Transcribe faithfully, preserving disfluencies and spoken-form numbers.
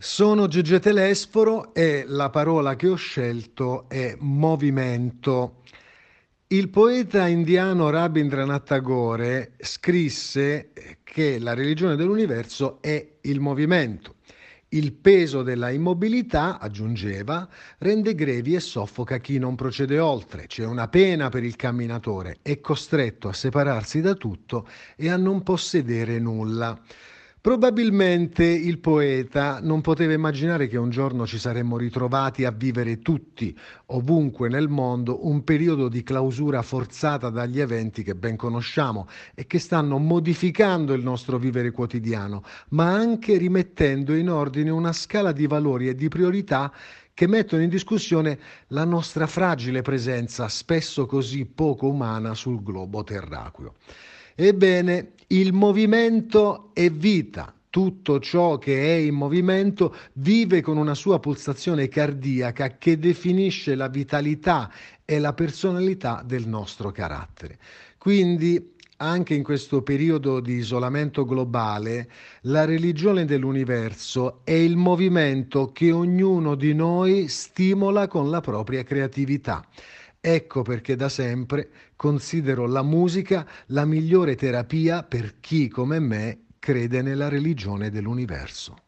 Sono Gegè Telesforo e la parola che ho scelto è movimento. Il poeta indiano Rabindranath Tagore scrisse che la religione dell'universo è il movimento. Il peso della immobilità, aggiungeva, rende grevi e soffoca chi non procede oltre. C'è una pena per il camminatore, è costretto a separarsi da tutto e a non possedere nulla. Probabilmente il poeta non poteva immaginare che un giorno ci saremmo ritrovati a vivere tutti, ovunque nel mondo, un periodo di clausura forzata dagli eventi che ben conosciamo e che stanno modificando il nostro vivere quotidiano, ma anche rimettendo in ordine una scala di valori e di priorità che mettono in discussione la nostra fragile presenza, spesso così poco umana, sul globo terraqueo. Ebbene, il movimento è vita. Tutto ciò che è in movimento vive con una sua pulsazione cardiaca che definisce la vitalità e la personalità del nostro carattere. Quindi, anche in questo periodo di isolamento globale, la religione dell'universo è il movimento che ognuno di noi stimola con la propria creatività. Ecco perché da sempre considero la musica la migliore terapia per chi, come me, crede nella religione dell'universo.